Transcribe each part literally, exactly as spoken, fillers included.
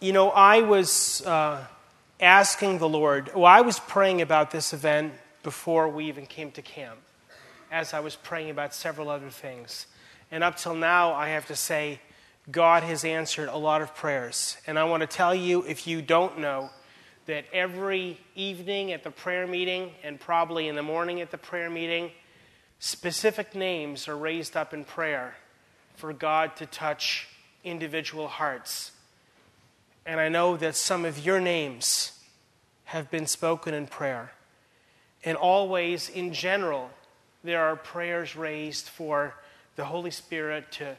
You know, I was uh, asking the Lord, well, I was praying about this event before we even came to camp, as I was praying about several other things. And up till now, I have to say, God has answered a lot of prayers. And I want to tell you, if you don't know, that every evening at the prayer meeting and probably in the morning at the prayer meeting, specific names are raised up in prayer for God to touch individual hearts. And I know that some of your names have been spoken in prayer. And always, in general, there are prayers raised for the Holy Spirit to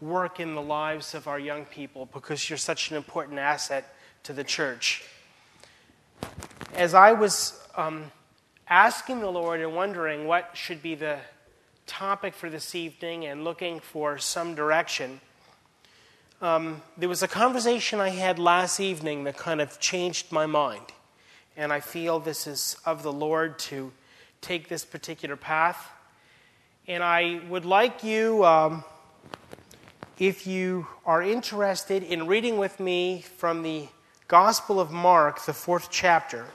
work in the lives of our young people, because you're such an important asset to the church. As I was um, asking the Lord and wondering what should be the topic for this evening and looking for some direction, um, there was a conversation I had last evening that kind of changed my mind. And I feel this is of the Lord to take this particular path. And I would like you... Um, If you are interested in reading with me from the Gospel of Mark, the fourth chapter,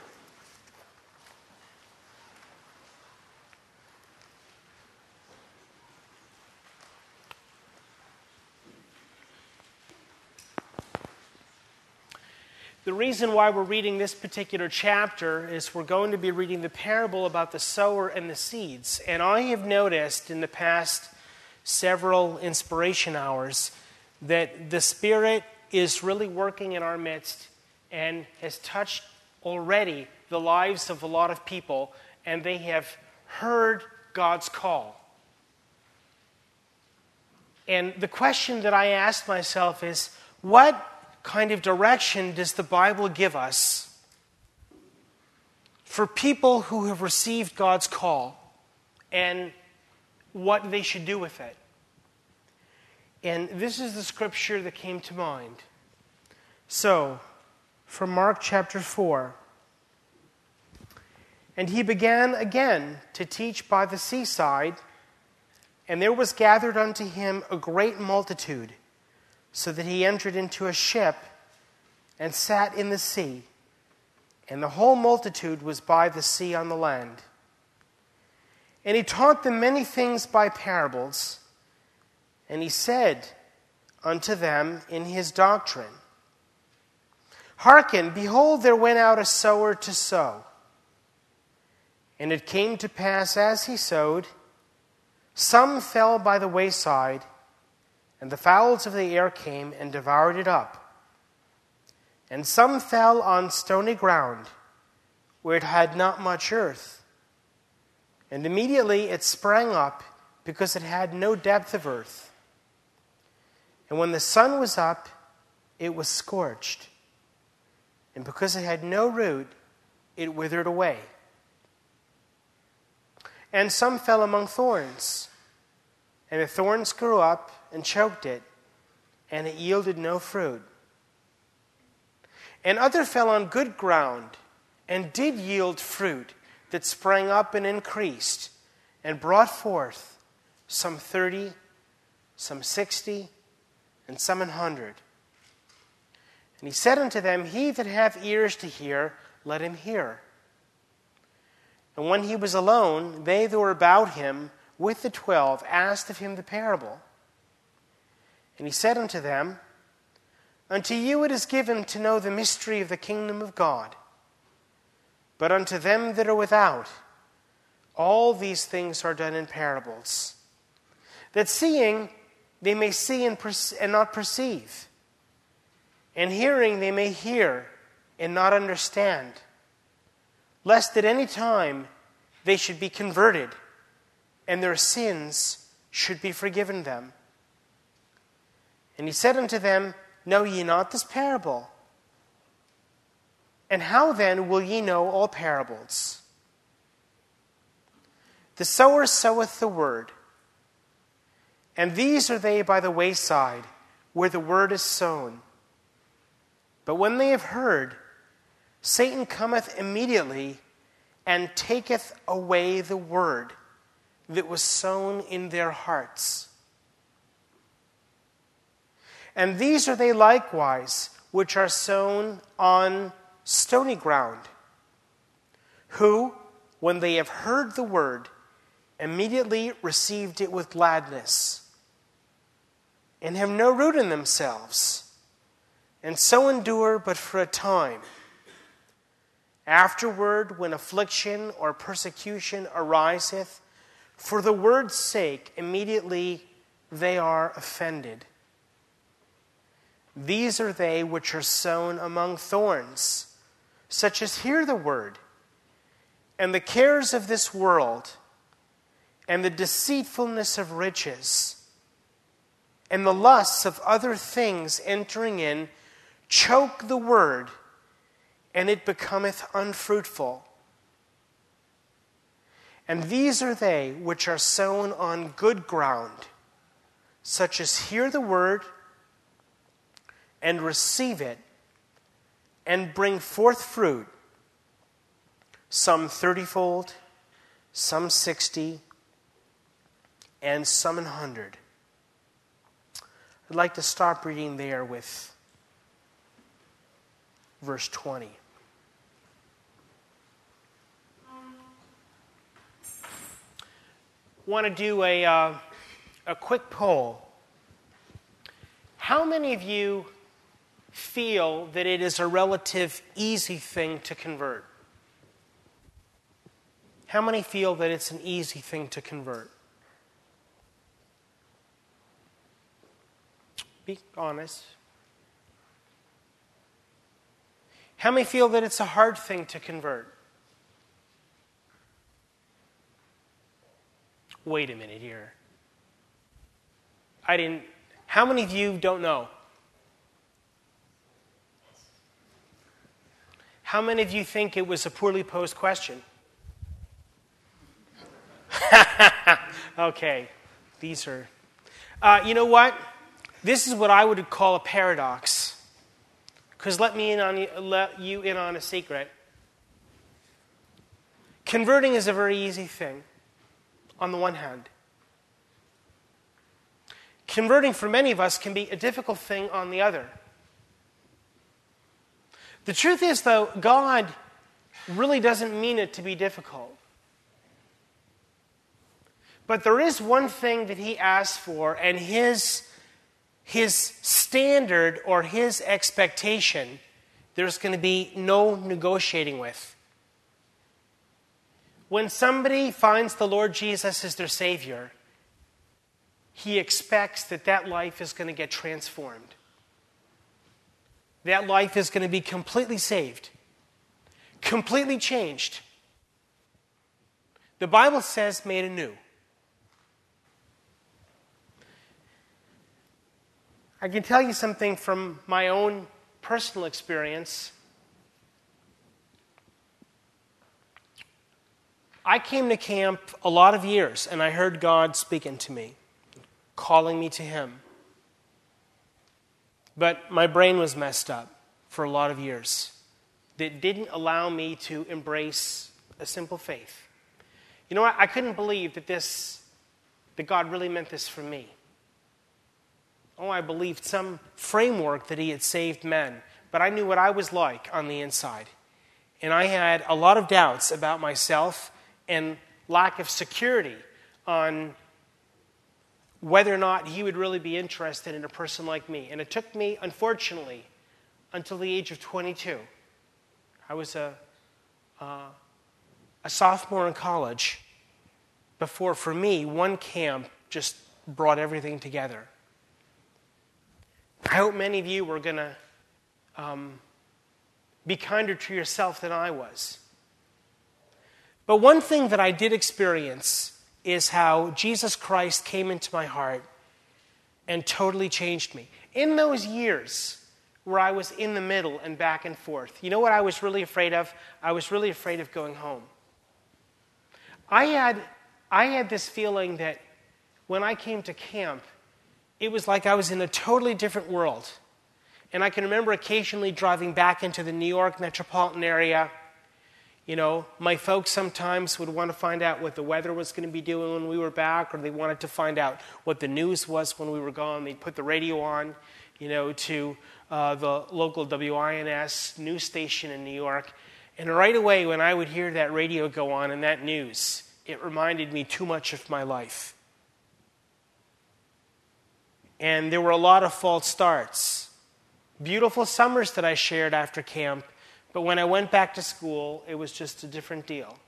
the reason why we're reading this particular chapter is we're going to be reading the parable about the sower and the seeds. And I have noticed in the past several inspiration hours that the Spirit is really working in our midst and has touched already the lives of a lot of people, and they have heard God's call. And the question that I asked myself is, what kind of direction does the Bible give us for people who have received God's call and what they should do with it? And this is the scripture that came to mind. So, from Mark chapter four. And he began again to teach by the seaside, and there was gathered unto him a great multitude, so that he entered into a ship and sat in the sea, and the whole multitude was by the sea on the land. And he taught them many things by parables, and he said unto them in his doctrine, Hearken, behold, there went out a sower to sow. And it came to pass as he sowed, some fell by the wayside, and the fowls of the air came and devoured it up. And some fell on stony ground, where it had not much earth. And immediately it sprang up, because it had no depth of earth. And when the sun was up, it was scorched. And because it had no root, it withered away. And some fell among thorns. And the thorns grew up and choked it, and it yielded no fruit. And other fell on good ground, and did yield fruit, that sprang up and increased, and brought forth some thirty, some sixty, and some an hundred. And he said unto them, He that hath ears to hear, let him hear. And when he was alone, they that were about him with the twelve asked of him the parable. And he said unto them, Unto you it is given to know the mystery of the kingdom of God, but unto them that are without, all these things are done in parables, that seeing they may see and, perce- and not perceive, and hearing they may hear and not understand, lest at any time they should be converted, and their sins should be forgiven them. And he said unto them, Know ye not this parable? And how then will ye know all parables? The sower soweth the word, and these are they by the wayside, where the word is sown. But when they have heard, Satan cometh immediately, and taketh away the word that was sown in their hearts. And these are they likewise, which are sown on stony ground, who, when they have heard the word, immediately received it with gladness, and have no root in themselves, and so endure but for a time. Afterward, when affliction or persecution ariseth, for the word's sake, immediately they are offended. These are they which are sown among thorns, such as hear the word, and the cares of this world, and the deceitfulness of riches, and the lusts of other things entering in, choke the word, and it becometh unfruitful. And these are they which are sown on good ground, such as hear the word, and receive it, and bring forth fruit, some thirtyfold, some sixty, and some an hundred. I'd like to stop reading there with verse twenty. Want to do a uh, a quick poll. How many of you feel that it is a relative easy thing to convert? How many feel that it's an easy thing to convert? Be honest. How many feel that it's a hard thing to convert? Wait a minute here. I didn't. How many of you don't know? How many of you think it was a poorly posed question? Okay. These are. Uh, you know what? This is what I would call a paradox. Because let me in on let you in on a secret. Converting is a very easy thing, on the one hand. Converting for many of us can be a difficult thing on the other. The truth is, though, God really doesn't mean it to be difficult. But there is one thing that he asks for, and his His standard or his expectation, there's going to be no negotiating with. When somebody finds the Lord Jesus as their Savior, he expects that that life is going to get transformed. That life is going to be completely saved, completely changed. The Bible says made anew. I can tell you something from my own personal experience. I came to camp a lot of years, and I heard God speaking to me, calling me to Him. But my brain was messed up for a lot of years. That didn't allow me to embrace a simple faith. You know what? I couldn't believe that this, that God really meant this for me. Oh, I believed some framework that he had saved men, but I knew what I was like on the inside. And I had a lot of doubts about myself and lack of security on whether or not he would really be interested in a person like me. And it took me, unfortunately, until the age of twenty-two. I was a, uh, a sophomore in college before, for me, one camp just brought everything together. I hope many of you were going to um, be kinder to yourself than I was. But one thing that I did experience is how Jesus Christ came into my heart and totally changed me. In those years where I was in the middle and back and forth, you know what I was really afraid of? I was really afraid of going home. I had, I had this feeling that when I came to camp, it was like I was in a totally different world. And I can remember occasionally driving back into the New York metropolitan area. You know, my folks sometimes would want to find out what the weather was going to be doing when we were back, or they wanted to find out what the news was when we were gone. They'd put the radio on. you know, to uh, the local W I N S news station in New York. And right away, when I would hear that radio go on and that news, it reminded me too much of my life. And there were a lot of false starts. Beautiful summers that I shared after camp, but when I went back to school, it was just a different deal.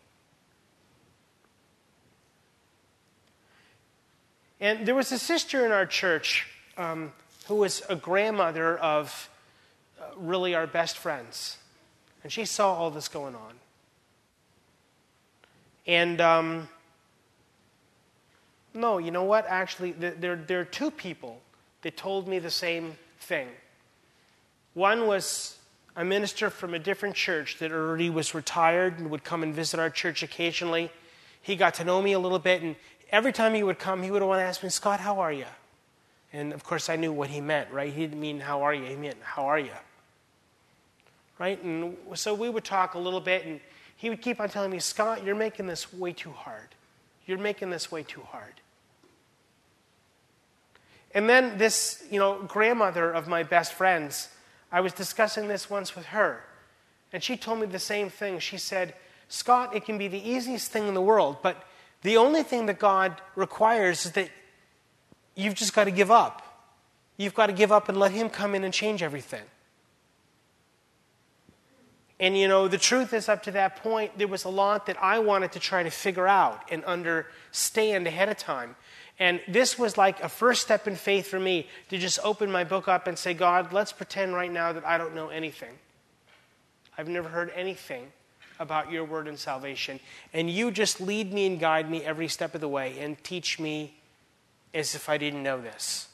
And there was a sister in our church um, who was a grandmother of uh, really our best friends. And she saw all this going on. And um, no, you know what? Actually, there, there are two people that told me the same thing. One was a minister from a different church that already was retired and would come and visit our church occasionally. He got to know me a little bit, and every time he would come, he would want to ask me, "Scott, how are you?" And, of course, I knew what he meant, right? He didn't mean, "How are you?" He meant, "How are you?" Right? And so we would talk a little bit, and he would keep on telling me, "Scott, you're making this way too hard. You're making this way too hard." And then this, you know, grandmother of my best friends, I was discussing this once with her, and she told me the same thing. She said, "Scott, it can be the easiest thing in the world, but the only thing that God requires is that you've just got to give up. You've got to give up and let Him come in and change everything." And, you know, the truth is, up to that point, there was a lot that I wanted to try to figure out and understand ahead of time. And this was like a first step in faith for me to just open my book up and say, "God, let's pretend right now that I don't know anything. I've never heard anything about your word and salvation. And you just lead me and guide me every step of the way and teach me as if I didn't know this."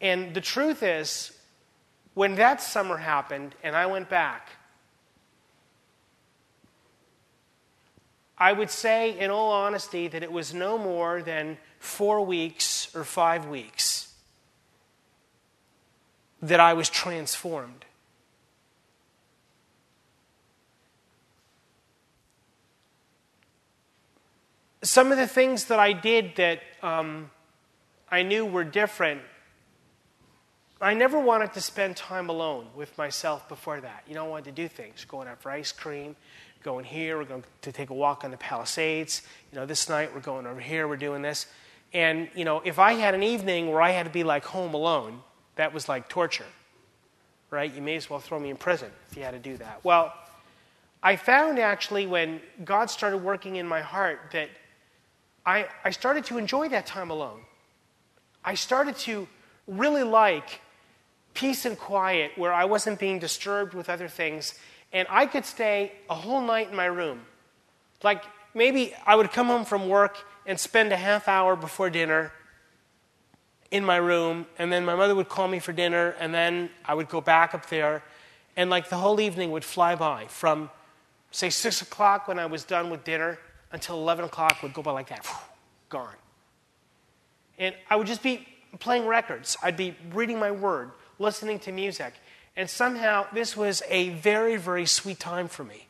And the truth is, when that summer happened and I went back, I would say in all honesty that it was no more than four weeks or five weeks that I was transformed. Some of the things that I did that um, I knew were different, I never wanted to spend time alone with myself before that. You know, I wanted to do things, going out for ice cream, going here, we're going to take a walk on the Palisades. You know, this night we're going over here, we're doing this. And, you know, if I had an evening where I had to be like home alone, that was like torture, right? You may as well throw me in prison if you had to do that. Well, I found actually when God started working in my heart that I, I started to enjoy that time alone. I started to really like peace and quiet where I wasn't being disturbed with other things, and I could stay a whole night in my room. Like, maybe I would come home from work and spend a half hour before dinner in my room, and then my mother would call me for dinner, and then I would go back up there, and like the whole evening would fly by from, say, six o'clock when I was done with dinner until eleven o'clock would go by like that, gone. And I would just be playing records. I'd be reading my word, listening to music. And somehow this was a very, very sweet time for me.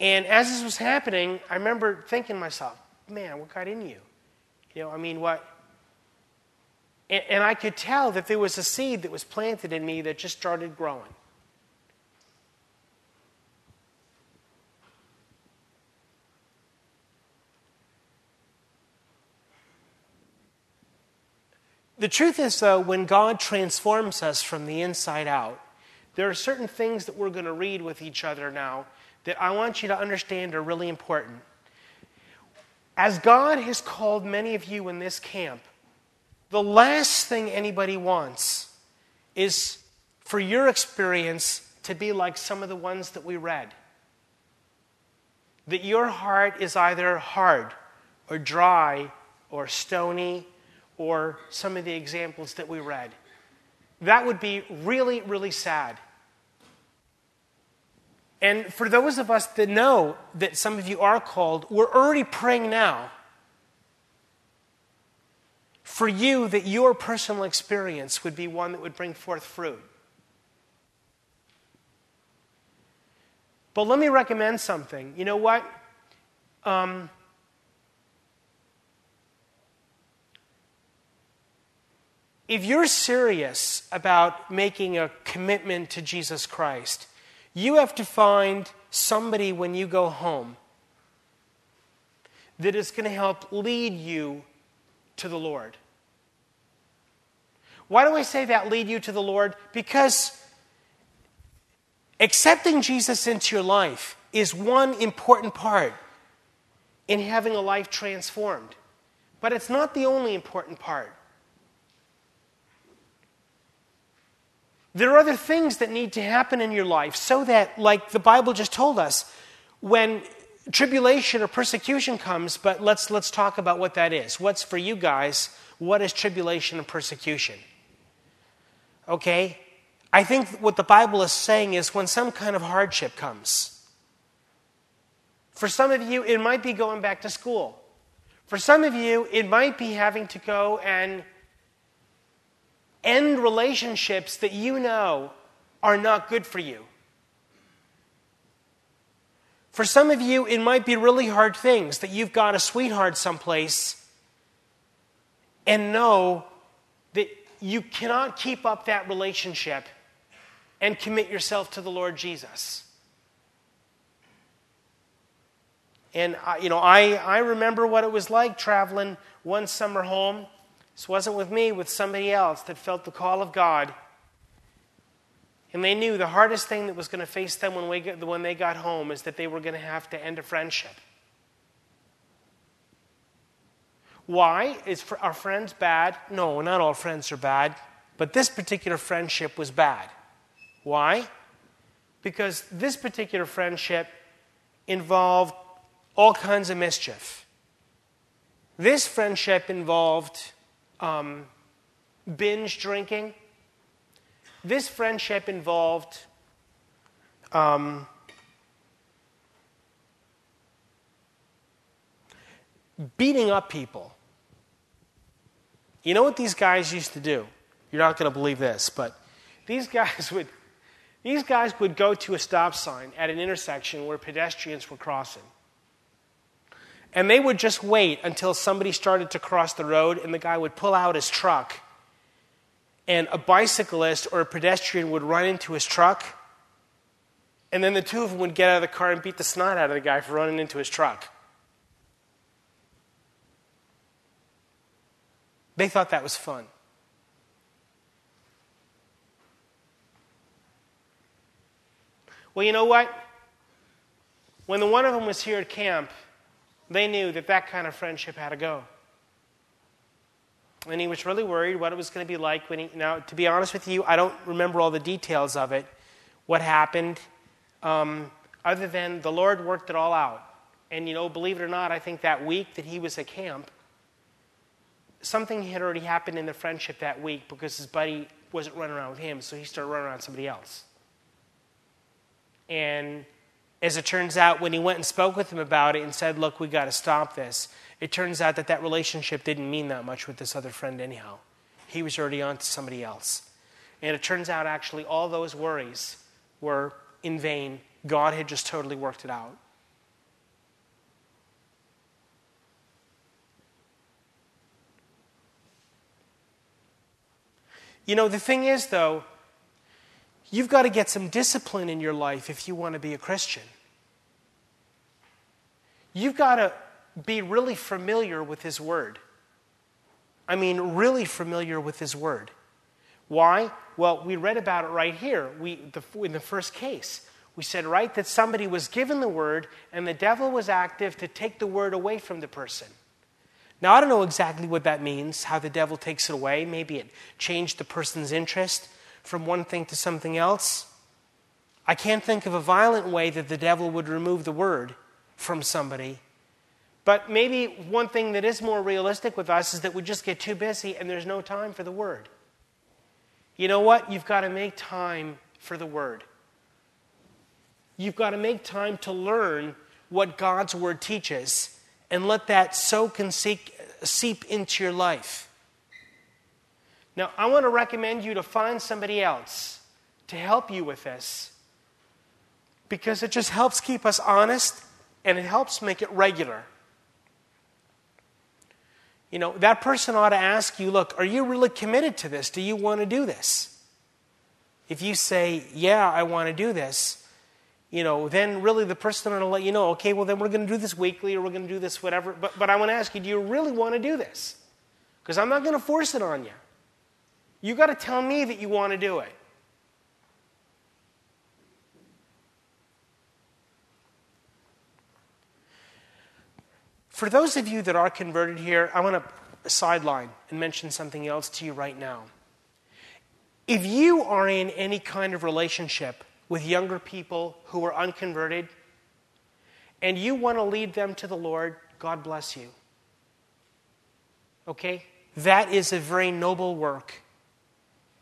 And as this was happening, I remember thinking to myself, "Man, what got in you? You know, I mean, what?" And, and I could tell that there was a seed that was planted in me that just started growing. The truth is, though, when God transforms us from the inside out, there are certain things that we're going to read with each other now that I want you to understand are really important. As God has called many of you in this camp, the last thing anybody wants is for your experience to be like some of the ones that we read. That your heart is either hard or dry or stony, or some of the examples that we read. That would be really, really sad. And for those of us that know that some of you are called, we're already praying now for you that your personal experience would be one that would bring forth fruit. But let me recommend something. You know what? Um... if you're serious about making a commitment to Jesus Christ, you have to find somebody when you go home that is going to help lead you to the Lord. Why do I say that, lead you to the Lord? Because accepting Jesus into your life is one important part in having a life transformed. But it's not the only important part. There are other things that need to happen in your life so that, like the Bible just told us, when tribulation or persecution comes, but let's let's talk about what that is. What's for you guys, what is tribulation and persecution? Okay? I think what the Bible is saying is when some kind of hardship comes. For some of you, it might be going back to school. For some of you, it might be having to go and end relationships that you know are not good for you. For some of you, it might be really hard things that you've got a sweetheart someplace and know that you cannot keep up that relationship and commit yourself to the Lord Jesus. And, I, you know, I, I remember what it was like traveling one summer home. This wasn't with me, with somebody else that felt the call of God. And they knew the hardest thing that was going to face them when, we, when they got home is that they were going to have to end a friendship. Why? Is our friends bad? No, not all friends are bad. But this particular friendship was bad. Why? Because this particular friendship involved all kinds of mischief. This friendship involved um, binge drinking. This friendship involved um, beating up people. You know what these guys used to do? You're not going to believe this, but these guys would these guys would go to a stop sign at an intersection where pedestrians were crossing. And they would just wait until somebody started to cross the road, and the guy would pull out his truck, and a bicyclist or a pedestrian would run into his truck, and then the two of them would get out of the car and beat the snot out of the guy for running into his truck. They thought that was fun. Well, you know what? When the one of them was here at camp, they knew that that kind of friendship had to go. And he was really worried what it was going to be like when he... Now, to be honest with you, I don't remember all the details of it, what happened, um, other than the Lord worked it all out. And, you know, believe it or not, I think that week that he was at camp, something had already happened in the friendship that week because his buddy wasn't running around with him, so he started running around with somebody else. And as it turns out, when he went and spoke with him about it and said, look, we got to stop this, it turns out that that relationship didn't mean that much with this other friend anyhow. He was already on to somebody else. And it turns out, actually, all those worries were in vain. God had just totally worked it out. You know, the thing is, though, you've got to get some discipline in your life if you want to be a Christian. You've got to be really familiar with His Word. I mean, really familiar with His Word. Why? Well, we read about it right here. We, the, in the first case, we said, right, that somebody was given the Word and the devil was active to take the Word away from the person. Now, I don't know exactly what that means, how the devil takes it away. Maybe it changed the person's interest from one thing to something else. I can't think of a violent way that the devil would remove the Word from somebody. But maybe one thing that is more realistic with us is that we just get too busy and there's no time for the Word. You know what? You've got to make time for the Word. You've got to make time to learn what God's Word teaches and let that soak and seep into your life. Now, I want to recommend you to find somebody else to help you with this, because it just helps keep us honest and it helps make it regular. You know, that person ought to ask you, look, are you really committed to this? Do you want to do this? If you say, yeah, I want to do this, you know, then really the person ought to let you know, okay, well, then we're going to do this weekly or we're going to do this whatever. But, but I want to ask you, do you really want to do this? Because I'm not going to force it on you. You've got to tell me that you want to do it. For those of you that are converted here, I want to sideline and mention something else to you right now. If you are in any kind of relationship with younger people who are unconverted and you want to lead them to the Lord, God bless you. Okay? That is a very noble work.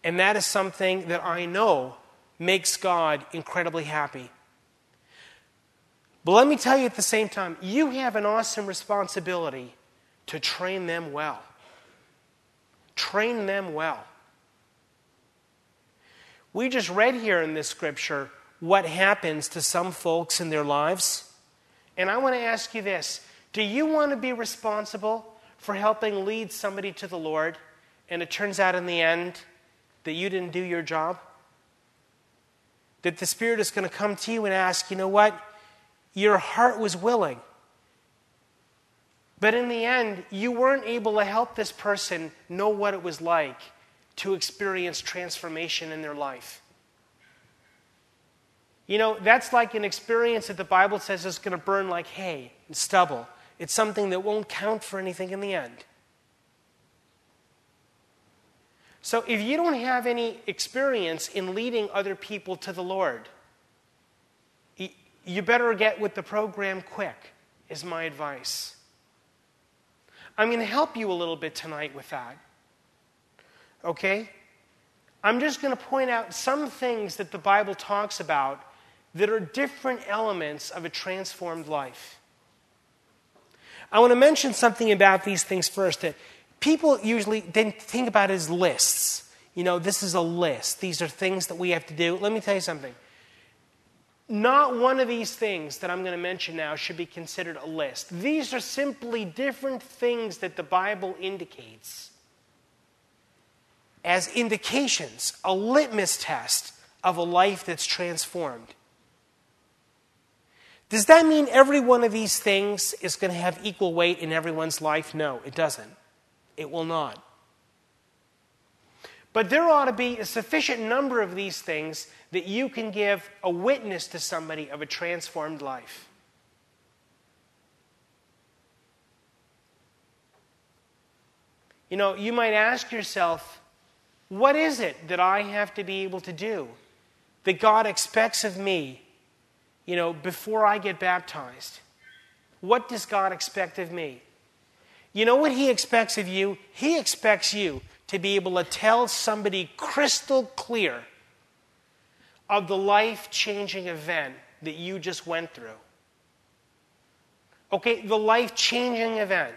And that is something that I know makes God incredibly happy. But let me tell you at the same time, you have an awesome responsibility to train them well. Train them well. We just read here in this scripture what happens to some folks in their lives. And I want to ask you this. Do you want to be responsible for helping lead somebody to the Lord, and it turns out in the end that you didn't do your job? That the Spirit is going to come to you and ask, you know what? Your heart was willing. But in the end, you weren't able to help this person know what it was like to experience transformation in their life. You know, that's like an experience that the Bible says is going to burn like hay and stubble. It's something that won't count for anything in the end. So if you don't have any experience in leading other people to the Lord, you better get with the program quick, is my advice. I'm going to help you a little bit tonight with that. Okay? I'm just going to point out some things that the Bible talks about that are different elements of a transformed life. I want to mention something about these things first that people usually didn't think about as lists. You know, this is a list. These are things that we have to do. Let me tell you something. Not one of these things that I'm going to mention now should be considered a list. These are simply different things that the Bible indicates as indications, a litmus test of a life that's transformed. Does that mean every one of these things is going to have equal weight in everyone's life? No, it doesn't. It will not. But there ought to be a sufficient number of these things that you can give a witness to somebody of a transformed life. You know, you might ask yourself, what is it that I have to be able to do that God expects of me, you know, before I get baptized? What does God expect of me? You know what He expects of you? He expects you to be able to tell somebody crystal clear of the life-changing event that you just went through. Okay, the life-changing event.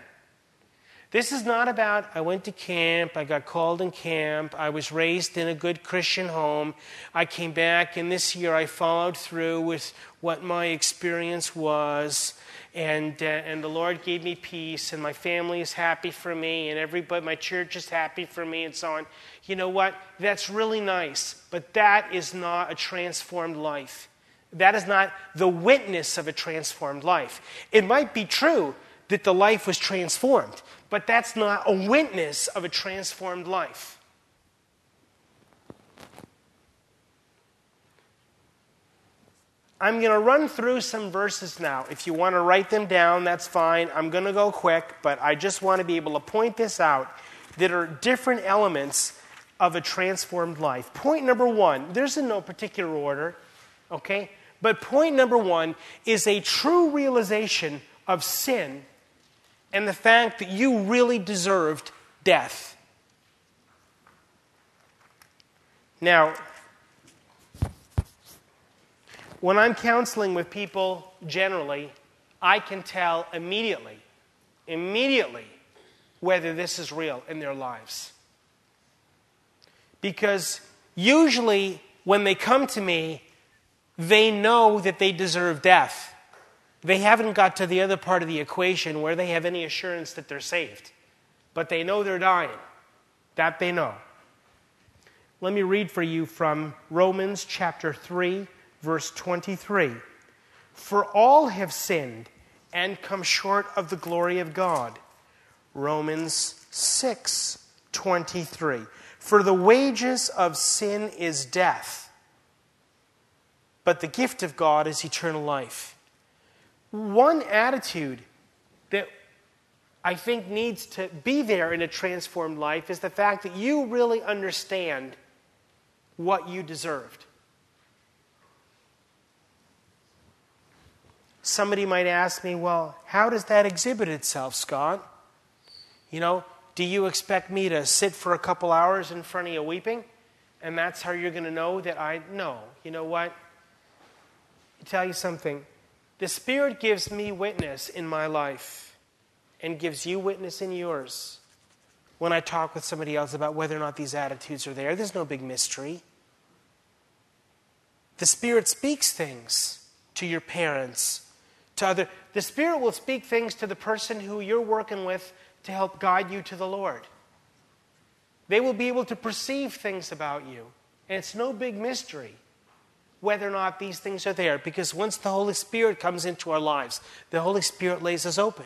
This is not about, I went to camp, I got called in camp, I was raised in a good Christian home, I came back, and this year I followed through with what my experience was, and uh, and the Lord gave me peace, and my family is happy for me, and everybody, my church is happy for me, and so on. You know what? That's really nice, but that is not a transformed life. That is not the witness of a transformed life. It might be true that the life was transformed, but that's not a witness of a transformed life. I'm going to run through some verses now. If you want to write them down, that's fine. I'm going to go quick, but I just want to be able to point this out that are different elements of a transformed life. Point number one, there's in no particular order, okay? But point number one is a true realization of sin and the fact that you really deserved death. Now, when I'm counseling with people generally, I can tell immediately, immediately whether this is real in their lives. Because usually when they come to me, they know that they deserve death. They haven't got to the other part of the equation where they have any assurance that they're saved. but they know they're dying. That they know. Let me read for you from Romans chapter three, verse twenty-three. For all have sinned and come short of the glory of God. Romans six, twenty-three. For the wages of sin is death, but the gift of God is eternal life. One attitude that I think needs to be there in a transformed life is the fact that you really understand what you deserved. Somebody might ask me, well, how does that exhibit itself, Scott? You know, do you expect me to sit for a couple hours in front of you weeping? And that's how you're going to know that I know. You know what? I'll tell you something. The Spirit gives me witness in my life and gives you witness in yours when I talk with somebody else about whether or not these attitudes are there. There's no big mystery. The Spirit speaks things to your parents, to other. The Spirit will speak things to the person who you're working with to help guide you to the Lord. They will be able to perceive things about you. And it's no big mystery whether or not these things are there, because once the Holy Spirit comes into our lives, the Holy Spirit lays us open.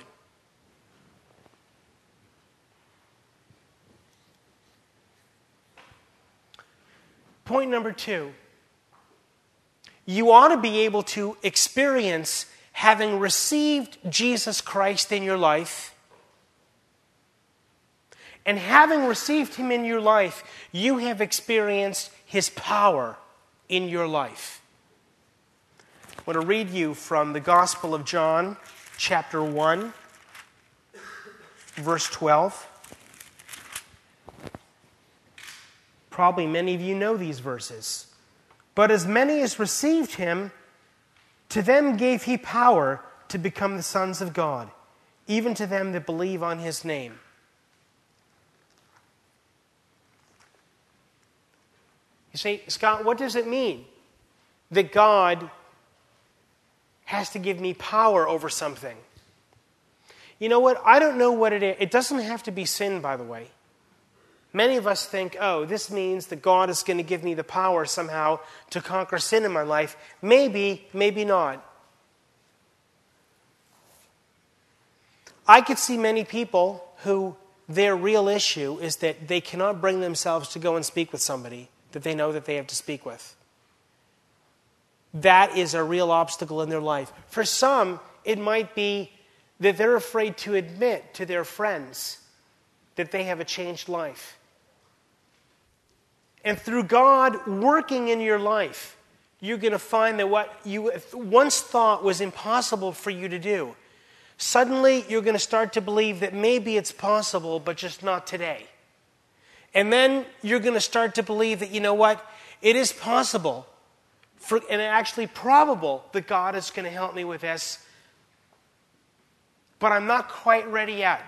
Point number two, you ought to be able to experience having received Jesus Christ in your life. And having received him in your life, you have experienced his power in your life. I want to read you from the Gospel of John, chapter one, verse twelve. Probably many of you know these verses. But as many as received him, to them gave he power to become the sons of God, even to them that believe on his name. You say, Scott, what does it mean that God has to give me power over something? You know what? I don't know what it is. It doesn't have to be sin, by the way. Many of us think, oh, this means that God is going to give me the power somehow to conquer sin in my life. Maybe, maybe not. I could see many people who their real issue is that they cannot bring themselves to go and speak with somebody that they know that they have to speak with. That is a real obstacle in their life. For some, it might be that they're afraid to admit to their friends that they have a changed life. And through God working in your life, you're going to find that what you once thought was impossible for you to do, suddenly you're going to start to believe that maybe it's possible, but just not today. And then you're going to start to believe that, you know what, it is possible for, and actually probable that God is going to help me with this. But I'm not quite ready yet.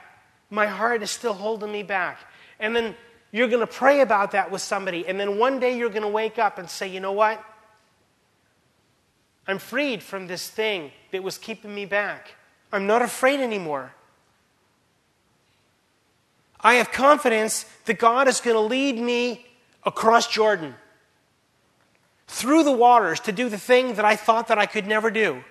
My heart is still holding me back. And then you're going to pray about that with somebody. And then one day you're going to wake up and say, you know what, I'm freed from this thing that was keeping me back. I'm not afraid anymore. I have confidence that God is going to lead me across Jordan, through the waters, to do the thing that I thought that I could never do.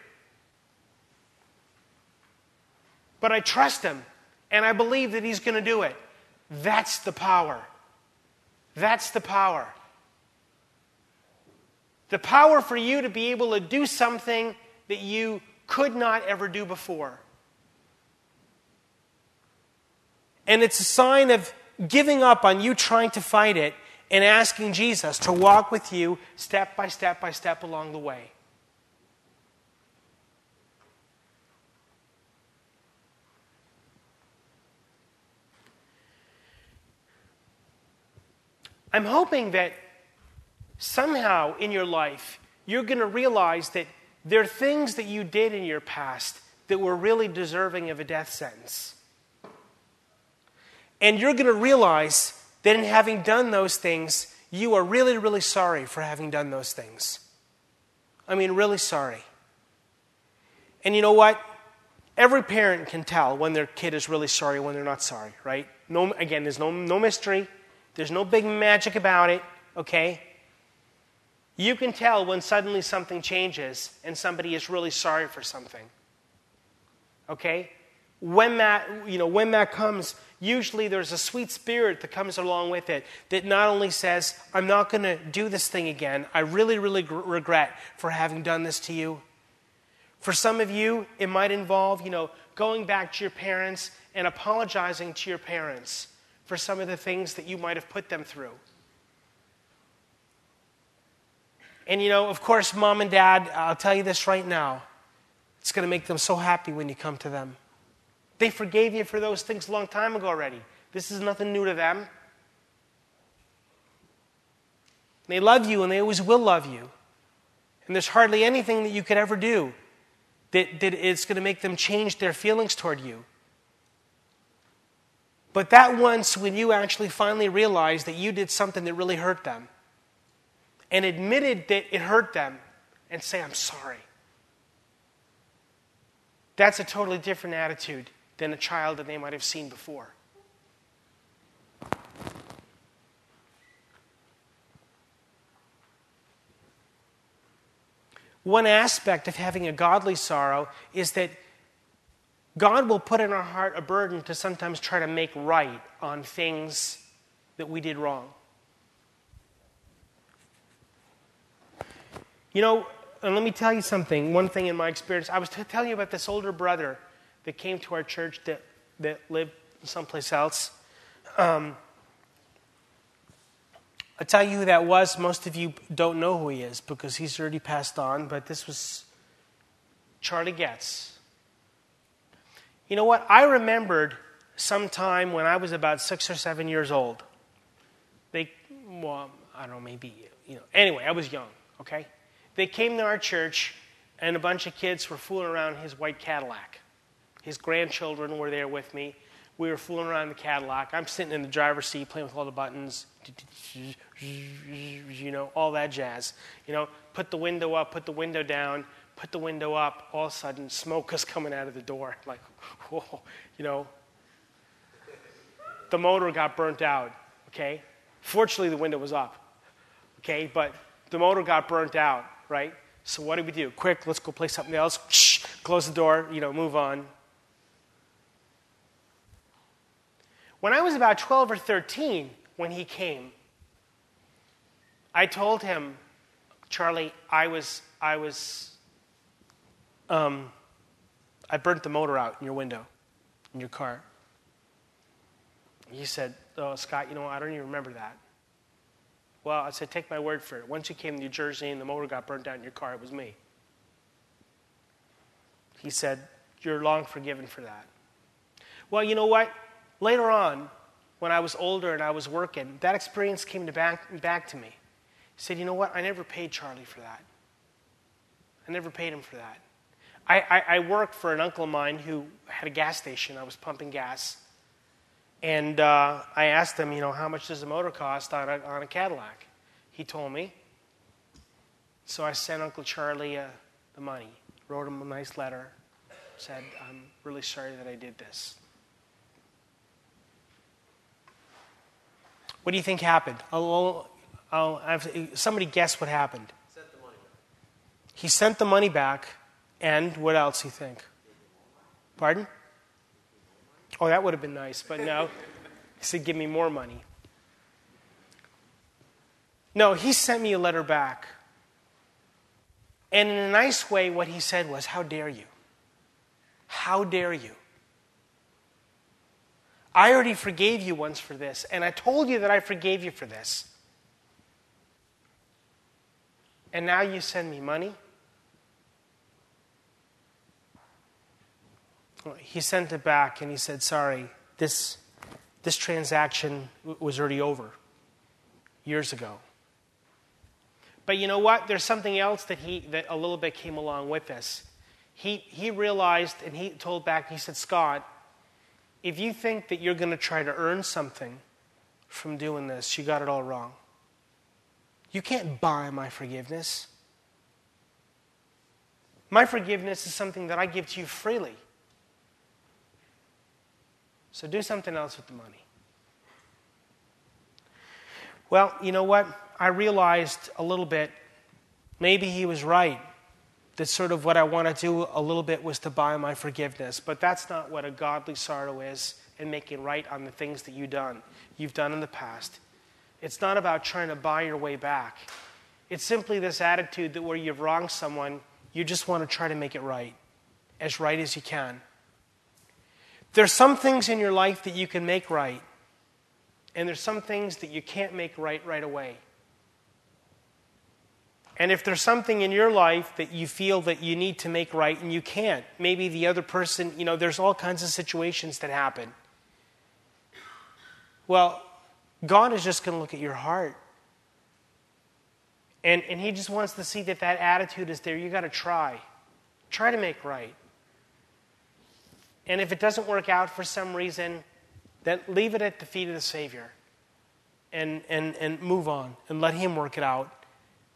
But I trust him, and I believe that he's going to do it. That's the power. That's the power. The power for you to be able to do something that you could not ever do before. And it's a sign of giving up on you trying to fight it and asking Jesus to walk with you step by step by step along the way. I'm hoping that somehow in your life you're going to realize that there are things that you did in your past that were really deserving of a death sentence. And you're going to realize that in having done those things, you are really, really sorry for having done those things. I mean, really sorry. And you know what? Every parent can tell when their kid is really sorry, when they're not sorry, right? No, again, there's no, no mystery. There's no big magic about it, okay? You can tell when suddenly something changes and somebody is really sorry for something, okay? When that, you know, when that comes, usually there's a sweet spirit that comes along with it that not only says, I'm not going to do this thing again. I really, really gr- regret for having done this to you. For some of you, it might involve, you know, going back to your parents and apologizing to your parents for some of the things that you might have put them through. And, you know, of course, mom and dad, I'll tell you this right now, it's going to make them so happy when you come to them. They forgave you for those things a long time ago already. This is nothing new to them. They love you, and they always will love you. And there's hardly anything that you could ever do that, that is going to make them change their feelings toward you. But that once when you actually finally realize that you did something that really hurt them, and admitted that it hurt them, and say, I'm sorry. That's a totally different attitude than a child that they might have seen before. One aspect of having a godly sorrow is that God will put in our heart a burden to sometimes try to make right on things that we did wrong. You know, and let me tell you something, one thing in my experience. I was t- telling you about this older brother that came to our church that, that lived someplace else. Um, I'll tell you who that was. Most of you don't know who he is because he's already passed on, but this was Charlie Getz. You know what? I remembered sometime when I was about six or seven years old. They, well, I don't know, maybe, you know. Anyway, I was young, okay? They came to our church, and a bunch of kids were fooling around his white Cadillac. His grandchildren were there with me. We were fooling around the Cadillac. I'm sitting in the driver's seat playing with all the buttons, you know, all that jazz. You know, put the window up, put the window down, put the window up. All of a sudden, smoke is coming out of the door. Like, whoa, you know. The motor got burnt out, okay? Fortunately, the window was up, okay? But the motor got burnt out. Right? So what do we do? Quick, let's go play something else. Shh, close the door, you know, move on. When I was about twelve or thirteen, when he came, I told him, Charlie, I was, I was, um, I burnt the motor out in your window, in your car. He said, oh, Scott, you know, I don't even remember that. Well, I said, take my word for it. Once you came to New Jersey and the motor got burnt down in your car, it was me. He said, you're long forgiven for that. Well, you know what? Later on, when I was older and I was working, that experience came to back, back to me. He said, you know what? I never paid Charlie for that. I never paid him for that. I, I, I worked for an uncle of mine who had a gas station. I was pumping gas. And uh, I asked him, you know, how much does a motor cost on a, on a Cadillac? He told me. So I sent Uncle Charlie uh, the money, wrote him a nice letter, said, I'm really sorry that I did this. What do you think happened? I'll, I'll, I'll, somebody guess what happened. Sent the money back. He sent the money back, and what else do you think? Pardon? Oh, that would have been nice, but no. He said, give me more money. No, he sent me a letter back. And in a nice way, what he said was, how dare you? How dare you? I already forgave you once for this, and I told you that I forgave you for this. And now you send me money? He sent it back, and he said, sorry, this, this transaction w- was already over years ago. But you know what? There's something else that he that a little bit came along with this. He, he realized, and he told back, he said, Scott, if you think that you're going to try to earn something from doing this, you got it all wrong. You can't buy my forgiveness. My forgiveness is something that I give to you freely. So do something else with the money. Well, you know what? I realized a little bit, maybe he was right, that sort of what I want to do a little bit was to buy my forgiveness. But that's not what a godly sorrow is, and making right on the things that you've done, you've done in the past. It's not about trying to buy your way back. It's simply this attitude that where you've wronged someone, you just want to try to make it right, as right as you can. There's some things in your life that you can make right, and there's some things that you can't make right right away. And if there's something in your life that you feel that you need to make right and you can't, maybe the other person, you know, there's all kinds of situations that happen. Well, God is just going to look at your heart. And, and he just wants to see that that attitude is there. You got to try. Try to make right. And if it doesn't work out for some reason, then leave it at the feet of the Savior and, and, and move on and let him work it out.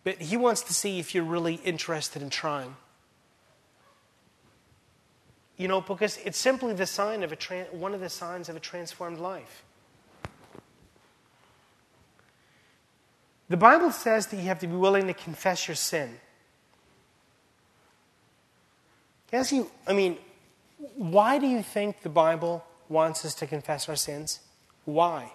But he wants to see if you're really interested in trying. You know, because it's simply the sign of a tra- one of the signs of a transformed life. The Bible says that you have to be willing to confess your sin. Yes, you, I mean, why do you think the Bible wants us to confess our sins? Why?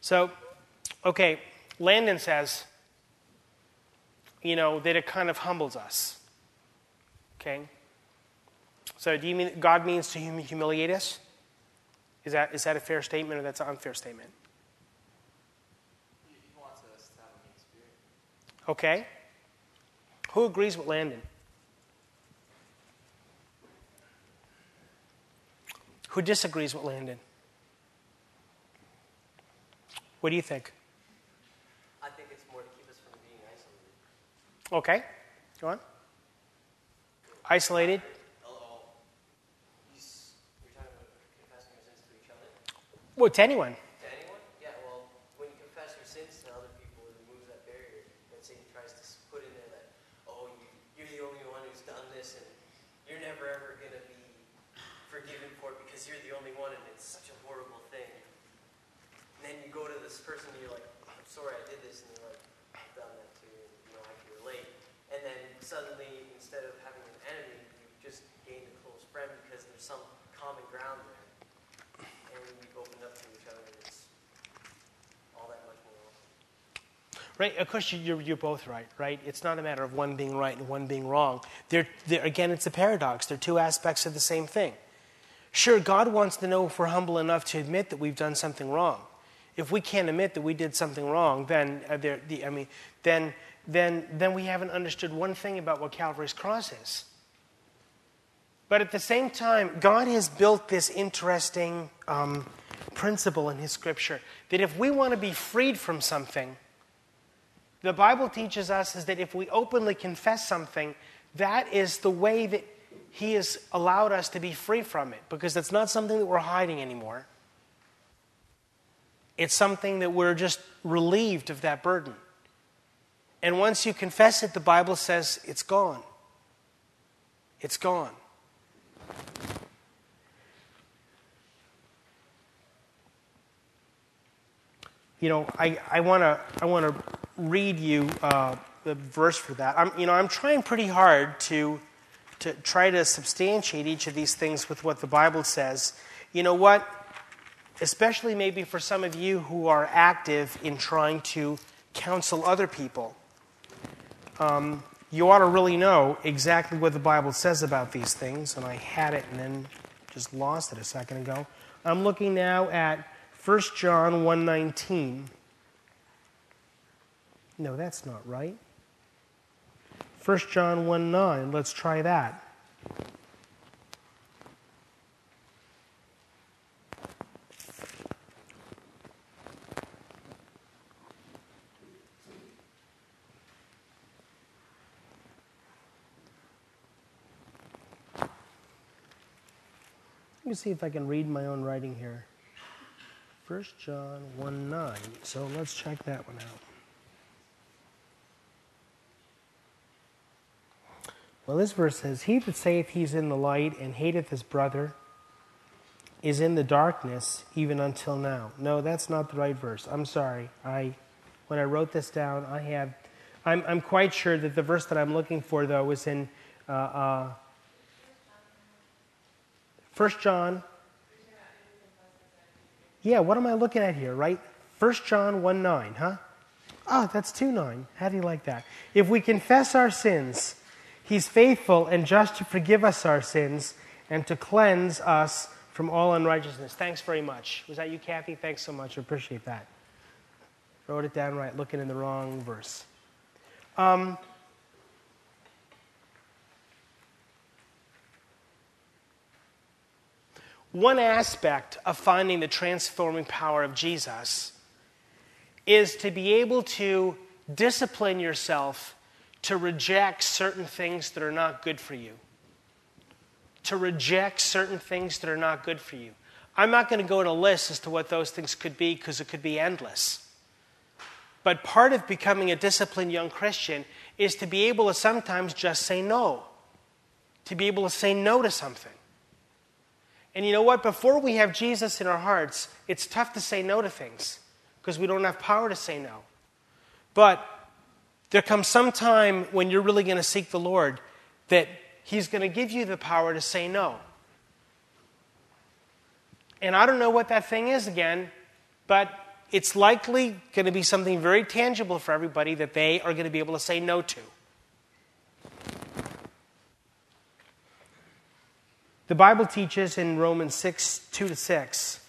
So, okay, Landon says, you know, that it kind of humbles us. Okay? So do you mean God means to hum- humiliate us? Is that is that a fair statement, or that's an unfair statement? He wants us to have an experience. Okay. Who agrees with Landon? Who disagrees with Landon? What do you think? I think it's more to keep us from being isolated. Okay. Go on. Isolated. You're talking about confessing your sins to each other? Well, to anyone. To anyone? Yeah, well, when you confess your sins to other people, it removes that barrier that Satan tries to put in there that, oh, you're the only one who's done this, and you're never, ever going to be forgiven for it because you're the only one, and it's such a horrible thing. And then you go to this person and you're like, I'm sorry I did this, and they're like, I've done that too, and you know, I can relate. And then suddenly, instead of having an enemy, you just gained a close friend because there's some common ground there. And we've opened up to each other, and it's all that much more open. Right, of course, you're, you're both right, right? It's not a matter of one being right and one being wrong. They're, they're, again, it's a paradox. They're two aspects of the same thing. Sure, God wants to know if we're humble enough to admit that we've done something wrong. If we can't admit that we did something wrong, then uh, there, the, I mean, then then then we haven't understood one thing about what Calvary's cross is. But at the same time, God has built this interesting um, principle in His Scripture that if we want to be freed from something, the Bible teaches us is that if we openly confess something, that is the way that He has allowed us to be free from it, because that's not something that we're hiding anymore. It's something that we're just relieved of that burden. And once you confess it, the Bible says it's gone. It's gone. You know, I I want to I want to read you uh, the verse for that. I'm you know I'm trying pretty hard to to try to substantiate each of these things with what the Bible says. You know what? Especially maybe for some of you who are active in trying to counsel other people. Um, you ought to really know exactly what the Bible says about these things, and I had it and then just lost it a second ago. I'm looking now at First John one nineteen. No, that's not right. First John one nine, let's try that. Let me see if I can read my own writing here. First John one nine. So let's check that one out. Well, this verse says, "He that saith he is in the light and hateth his brother is in the darkness even until now." No, that's not the right verse. I'm sorry. I, when I wrote this down, I had, I'm, I'm quite sure that the verse that I'm looking for, though, is in uh, uh, First John. Yeah, what am I looking at here, right? First John one nine, huh? Oh, that's two nine. How do you like that? If we confess our sins, he's faithful and just to forgive us our sins and to cleanse us from all unrighteousness. Thanks very much. Was that you, Kathy? Thanks so much. I appreciate that. Wrote it down right, looking in the wrong verse. Um, one aspect of finding the transforming power of Jesus is to be able to discipline yourself to reject certain things that are not good for you. to reject certain things that are not good for you. I'm not going to go on a list as to what those things could be because it could be endless. But part of becoming a disciplined young Christian is to be able to sometimes just say no, to be able to say no to something. And you know what? Before we have Jesus in our hearts, it's tough to say no to things because we don't have power to say no. But there comes some time when you're really going to seek the Lord that He's going to give you the power to say no. And I don't know what that thing is again, but it's likely going to be something very tangible for everybody that they are going to be able to say no to. The Bible teaches in Romans six, two to six,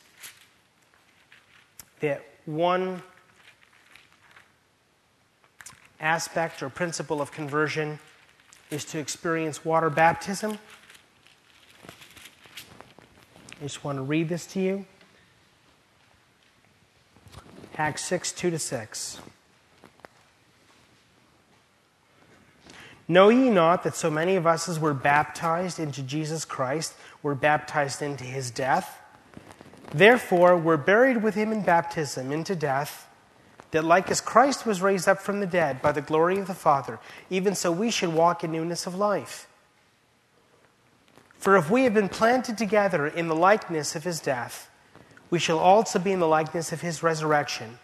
that one aspect or principle of conversion is to experience water baptism. I just want to read this to you. Acts six, two to six. "Know ye not that so many of us as were baptized into Jesus Christ were baptized into his death? Therefore were buried with him in baptism into death, that like as Christ was raised up from the dead by the glory of the Father, even so we should walk in newness of life. For if we have been planted together in the likeness of his death, we shall also be in the likeness of his resurrection.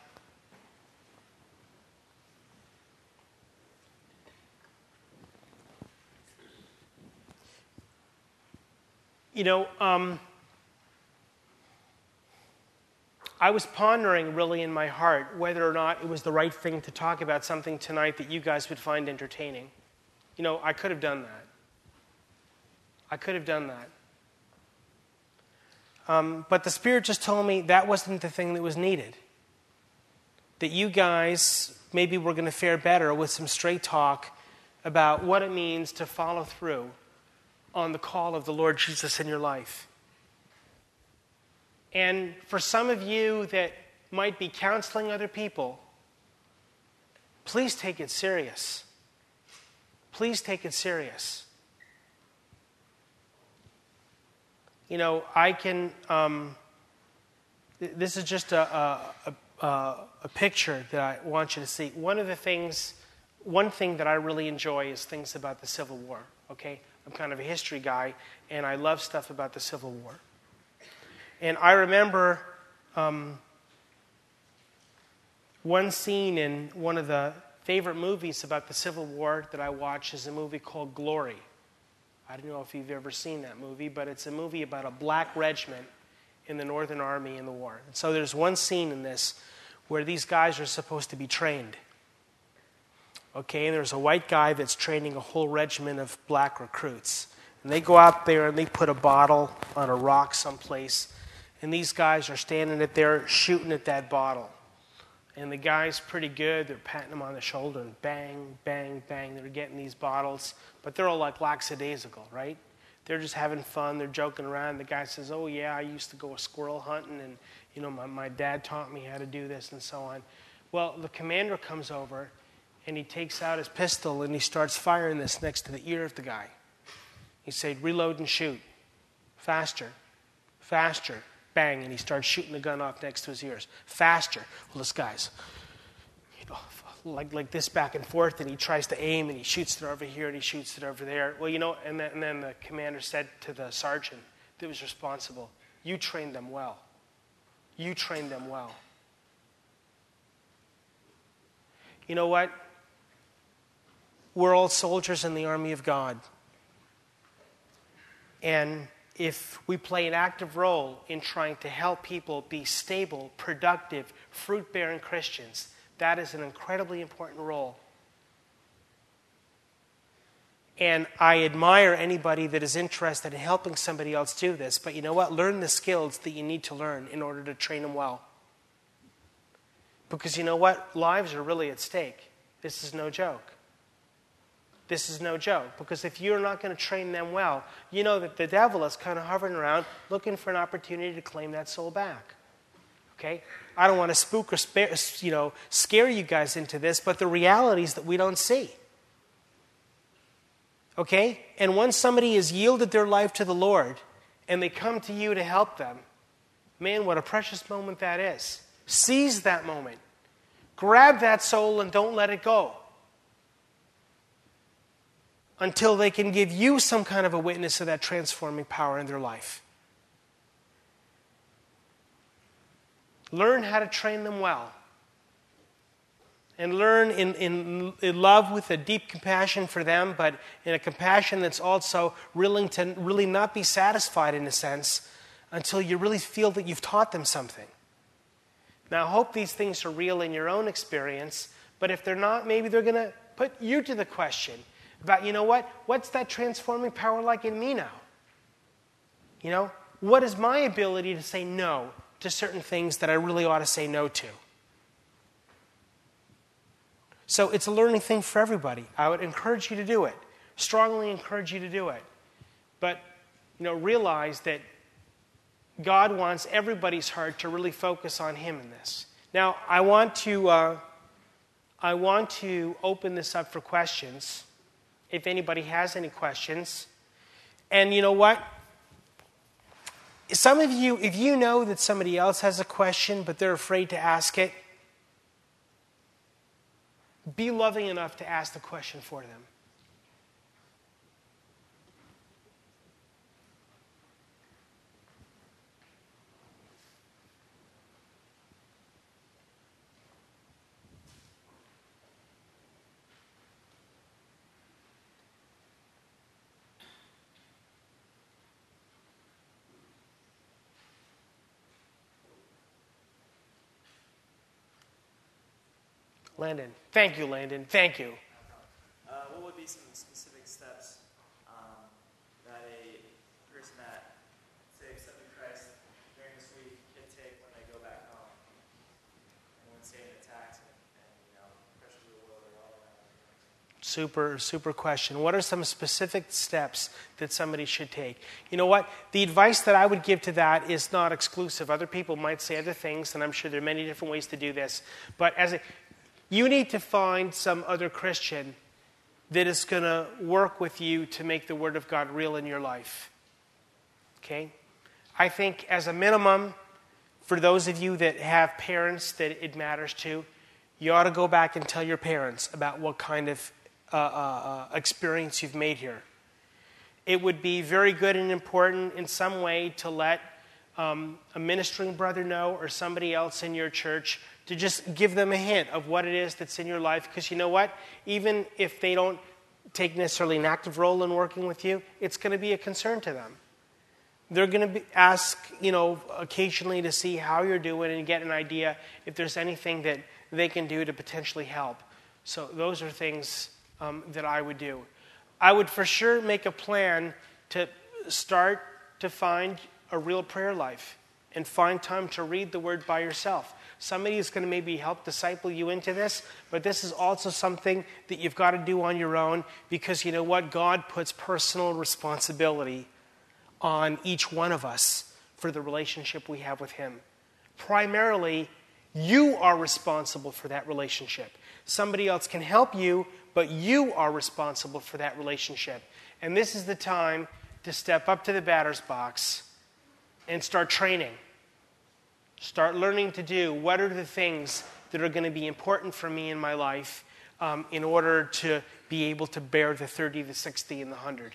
You know, um, I was pondering really in my heart whether or not it was the right thing to talk about something tonight that you guys would find entertaining. You know, I could have done that. I could have done that. Um, but the Spirit just told me that wasn't the thing that was needed. That you guys maybe were going to fare better with some straight talk about what it means to follow through on the call of the Lord Jesus in your life. And for some of you that might be counseling other people, please take it serious. Please take it serious. You know, I can, um, th- this is just a, a, a, a picture that I want you to see. One of the things, one thing that I really enjoy is things about the Civil War, okay? I'm kind of a history guy, and I love stuff about the Civil War. And I remember um, one scene in one of the favorite movies about the Civil War that I watch is a movie called Glory. I don't know if you've ever seen that movie, but it's a movie about a black regiment in the Northern Army in the war. And so there's one scene in this where these guys are supposed to be trained. Okay, and there's a white guy that's training a whole regiment of black recruits. And they go out there and they put a bottle on a rock someplace. And these guys are standing at there shooting at that bottle. And the guy's pretty good. They're patting him on the shoulder and bang, bang, bang. They're getting these bottles. But they're all like lackadaisical, right? They're just having fun. They're joking around. The guy says, "Oh, yeah, I used to go squirrel hunting. And, you know, my, my dad taught me how to do this," and so on. Well, the commander comes over and he takes out his pistol and he starts firing this next to the ear of the guy. He said, "Reload and shoot. Faster. Faster." Bang, and he starts shooting the gun off next to his ears. Faster. Well, this guy's, you know, like like this back and forth, and he tries to aim, and he shoots it over here, and he shoots it over there. Well, you know, and then, and then the commander said to the sergeant that was responsible, you trained them well. You trained them well. You know what? We're all soldiers in the army of God. And if we play an active role in trying to help people be stable, productive, fruit-bearing Christians, that is an incredibly important role. And I admire anybody that is interested in helping somebody else do this, but you know what? Learn the skills that you need to learn in order to train them well. Because you know what? Lives are really at stake. This is no joke. This is no joke, because if you're not going to train them well, you know that the devil is kind of hovering around looking for an opportunity to claim that soul back. Okay? I don't want to spook or spare, you know, scare you guys into this, but the reality is that we don't see. Okay? And once somebody has yielded their life to the Lord and they come to you to help them, man, what a precious moment that is. Seize that moment. Grab that soul and don't let it go until they can give you some kind of a witness of that transforming power in their life. Learn how to train them well. And learn in, in, in love with a deep compassion for them, but in a compassion that's also willing to really not be satisfied, in a sense, until you really feel that you've taught them something. Now, I hope these things are real in your own experience, but if they're not, maybe they're going to put you to the question about, you know what, what's that transforming power like in me now? You know, what is my ability to say no to certain things that I really ought to say no to? So it's a learning thing for everybody. I would encourage you to do it. Strongly encourage you to do it. But, you know, realize that God wants everybody's heart to really focus on Him in this. Now, I want to, uh, I want to open this up for questions, if anybody has any questions. And you know what? Some of you, if you know that somebody else has a question, but they're afraid to ask it, be loving enough to ask the question for them. Landon. Thank you, Landon. Thank you. Uh, what would be some specific steps um, that a person that, say, accepted Christ during this week can take when they go back home and when Satan attacks and, and you know, pressures of the world are all around? Super, super question. What are some specific steps that somebody should take? You know what? The advice that I would give to that is not exclusive. Other people might say other things, and I'm sure there are many different ways to do this. But as a You need to find some other Christian that is going to work with you to make the Word of God real in your life. Okay? I think as a minimum, for those of you that have parents that it matters to, you ought to go back and tell your parents about what kind of uh, uh, experience you've made here. It would be very good and important in some way to let um, a ministering brother know, or somebody else in your church, to just give them a hint of what it is that's in your life. Because you know what? Even if they don't take necessarily an active role in working with you, it's going to be a concern to them. They're going to be ask, you know, occasionally to see how you're doing and get an idea if there's anything that they can do to potentially help. So those are things um, that I would do. I would for sure make a plan to start to find a real prayer life and find time to read the Word by yourself. Somebody is going to maybe help disciple you into this, but this is also something that you've got to do on your own, because you know what? God puts personal responsibility on each one of us for the relationship we have with Him. Primarily, you are responsible for that relationship. Somebody else can help you, but you are responsible for that relationship. And this is the time to step up to the batter's box and start training. Start learning to do what are the things that are going to be important for me in my life um, in order to be able to bear the thirty, the sixty, and the one hundred.